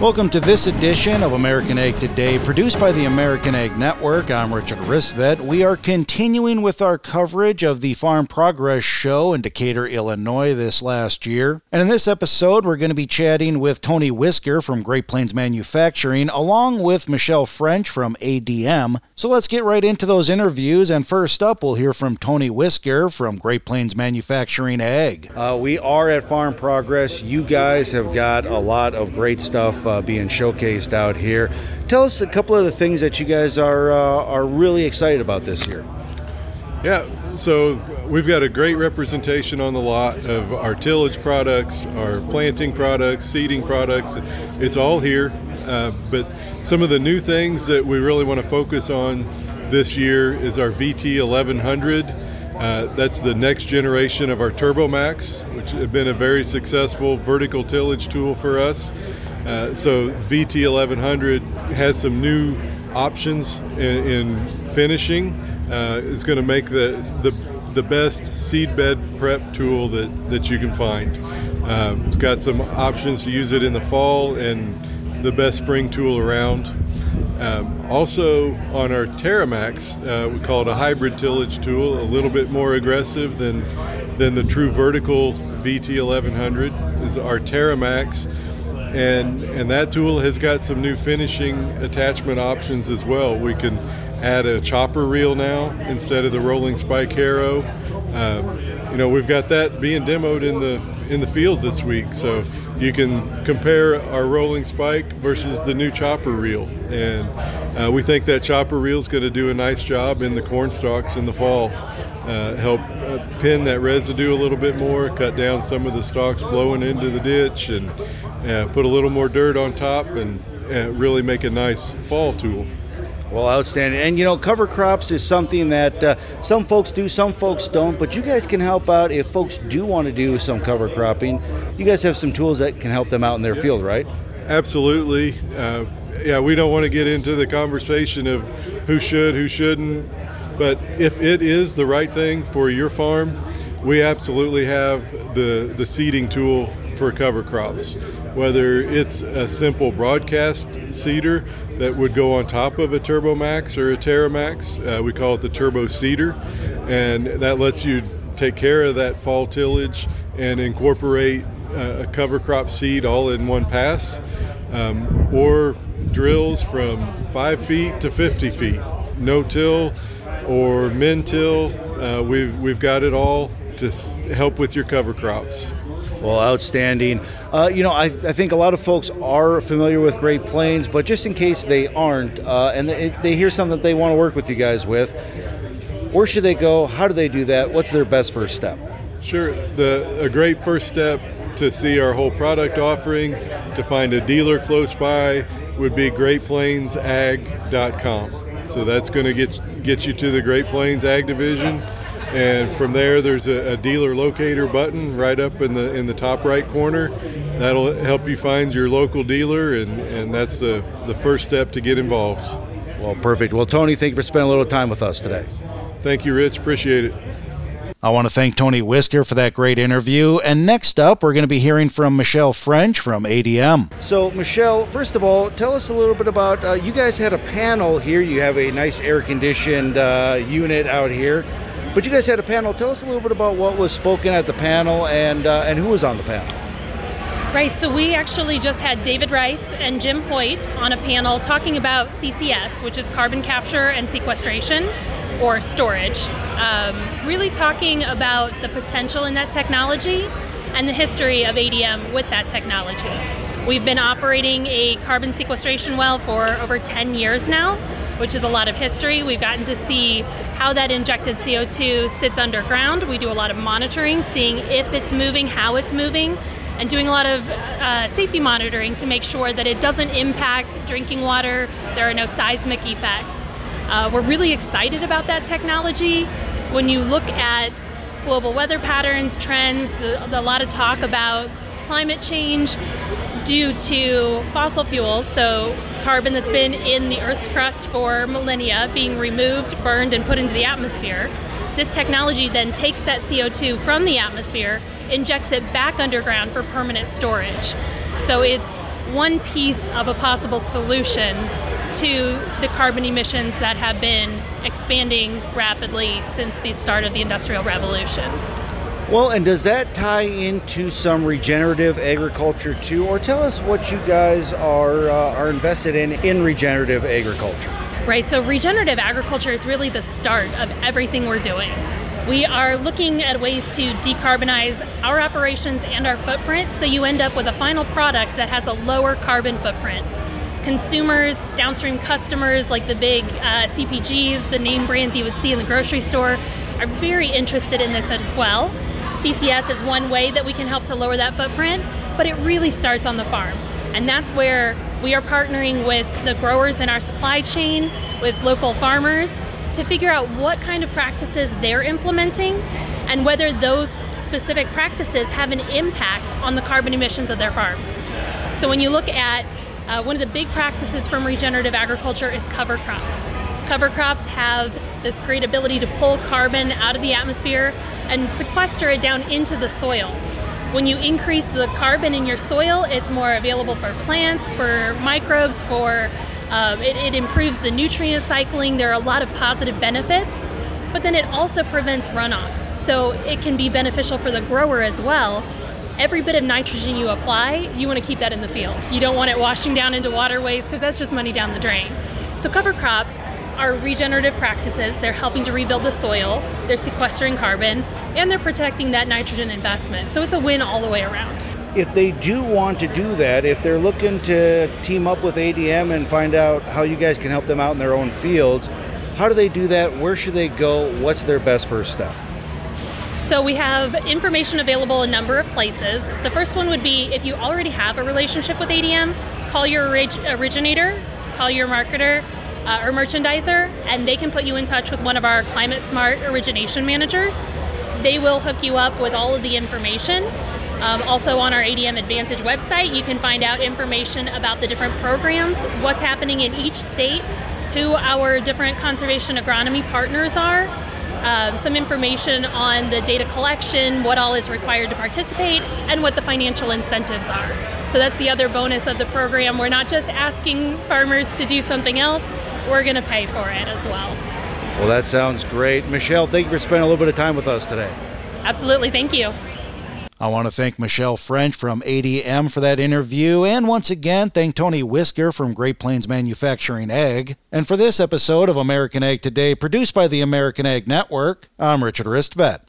Welcome to this edition of American Ag Today, produced by the American Ag Network. I'm Richard Ristvet. We are continuing with our coverage of the Farm Progress Show in Decatur, Illinois this last year. And in this episode, we're going to be chatting with Tony Whisker from Great Plains Manufacturing, along with Michelle French from ADM. So let's get right into those interviews. And first up, we'll hear from Tony Whisker from Great Plains Manufacturing Ag. We are at Farm Progress. You guys have got a lot of great stuff being showcased out here. Tell us a couple of the things that you guys are really excited about this year. Yeah, so we've got a great representation on the lot of our tillage products, our planting products, seeding products. It's all here, but some of the new things that we really want to focus on this year is our VT1100. That's the next generation of our TurboMax, which has been a very successful vertical tillage tool for us. So VT1100 has some new options in finishing. It's going to make the best seed bed prep tool that you can find. It's got some options to use it in the fall and the best spring tool around. Also on our TerraMax, we call it a hybrid tillage tool, a little bit more aggressive than the true vertical VT1100 is our TerraMax. And that tool has got some new finishing attachment options as well. We can add a chopper reel now instead of the rolling spike harrow. We've got that being demoed in the field this week, so you can compare our rolling spike versus the new chopper reel. And we think that chopper reel is going to do a nice job in the corn stalks in the fall, help pin that residue a little bit more, cut down some of the stalks blowing into the ditch, and put a little more dirt on top and really make a nice fall tool. Well, outstanding. And, cover crops is something that some folks do, some folks don't, but you guys can help out if folks do want to do some cover cropping. You guys have some tools that can help them out in their field, right? Absolutely. We don't want to get into the conversation of who should, who shouldn't, but if it is the right thing for your farm, we absolutely have the seeding tool for cover crops. Whether it's a simple broadcast seeder that would go on top of a TurboMax or a TerraMax, we call it the Turbo Seeder, and that lets you take care of that fall tillage and incorporate a cover crop seed all in one pass, or drills from 5 feet to 50 feet, no till or min till. We've got it all to help with your cover crops. Well, outstanding. I think a lot of folks are familiar with Great Plains, but just in case they aren't, and they hear something that they want to work with you guys with, where should they go? How do they do that? What's their best first step? Sure. A great first step to see our whole product offering, to find a dealer close by, would be greatplainsag.com. So that's going to get you to the Great Plains Ag Division. And from there, there's a dealer locator button right up in the top right corner. That'll help you find your local dealer, and that's the first step to get involved. Well, perfect. Well, Tony, thank you for spending a little time with us today. Thank you, Rich. Appreciate it. I want to thank Tony Whisker for that great interview. And next up, we're going to be hearing from Michelle French from ADM. So, Michelle, first of all, tell us a little bit about, you guys had a panel here. You have a nice air-conditioned unit out here. But you guys had a panel. Tell us a little bit about what was spoken at the panel and who was on the panel. Right, so we actually just had David Rice and Jim Hoyt on a panel talking about CCS, which is carbon capture and sequestration, or storage. Really talking about the potential in that technology and the history of ADM with that technology. We've been operating a carbon sequestration well for over 10 years now, which is a lot of history. We've gotten to see how that injected CO2 sits underground. We do a lot of monitoring, seeing if it's moving, how it's moving, and doing a lot of safety monitoring to make sure that it doesn't impact drinking water, there are no seismic effects. We're really excited about that technology. When you look at global weather patterns, trends, a lot of talk about climate change due to fossil fuels, so carbon that's been in the Earth's crust for millennia being removed, burned, and put into the atmosphere. This technology then takes that CO2 from the atmosphere, injects it back underground for permanent storage. So it's one piece of a possible solution to the carbon emissions that have been expanding rapidly since the start of the Industrial Revolution. Well, and does that tie into some regenerative agriculture too? Or tell us what you guys are invested in regenerative agriculture. Right, so regenerative agriculture is really the start of everything we're doing. We are looking at ways to decarbonize our operations and our footprint, so you end up with a final product that has a lower carbon footprint. Consumers, downstream customers like the big CPGs, the name brands you would see in the grocery store, are very interested in this as well. CCS is one way that we can help to lower that footprint, but it really starts on the farm. And that's where we are partnering with the growers in our supply chain, with local farmers, to figure out what kind of practices they're implementing and whether those specific practices have an impact on the carbon emissions of their farms. So when you look at one of the big practices from regenerative agriculture is cover crops. Cover crops have this great ability to pull carbon out of the atmosphere and sequester it down into the soil. When you increase the carbon in your soil, it's more available for plants, for microbes, for it improves the nutrient cycling. There are a lot of positive benefits, but then it also prevents runoff. So it can be beneficial for the grower as well. Every bit of nitrogen you apply, you want to keep that in the field. You don't want it washing down into waterways because that's just money down the drain. So cover crops are regenerative practices. They're helping to rebuild the soil, they're sequestering carbon, and they're protecting that nitrogen investment. So it's a win all the way around. If they do want to do that, if they're looking to team up with ADM and find out how you guys can help them out in their own fields, how do they do that? Where should they go? What's their best first step? So we have information available a number of places. The first one would be if you already have a relationship with ADM, call your originator, call your marketer or merchandiser, and they can put you in touch with one of our Climate Smart origination managers. They will hook you up with all of the information. Also on our ADM Advantage website, you can find out information about the different programs, what's happening in each state, who our different conservation agronomy partners are, some information on the data collection, what all is required to participate, and what the financial incentives are. So that's the other bonus of the program. We're not just asking farmers to do something else, we're going to pay for it as well. Well, that sounds great. Michelle, thank you for spending a little bit of time with us today. Absolutely. Thank you. I want to thank Michelle French from ADM for that interview, and once again, thank Tony Whisker from Great Plains Manufacturing Ag. And for this episode of American Ag Today, produced by the American Ag Network, I'm Richard Ristvet.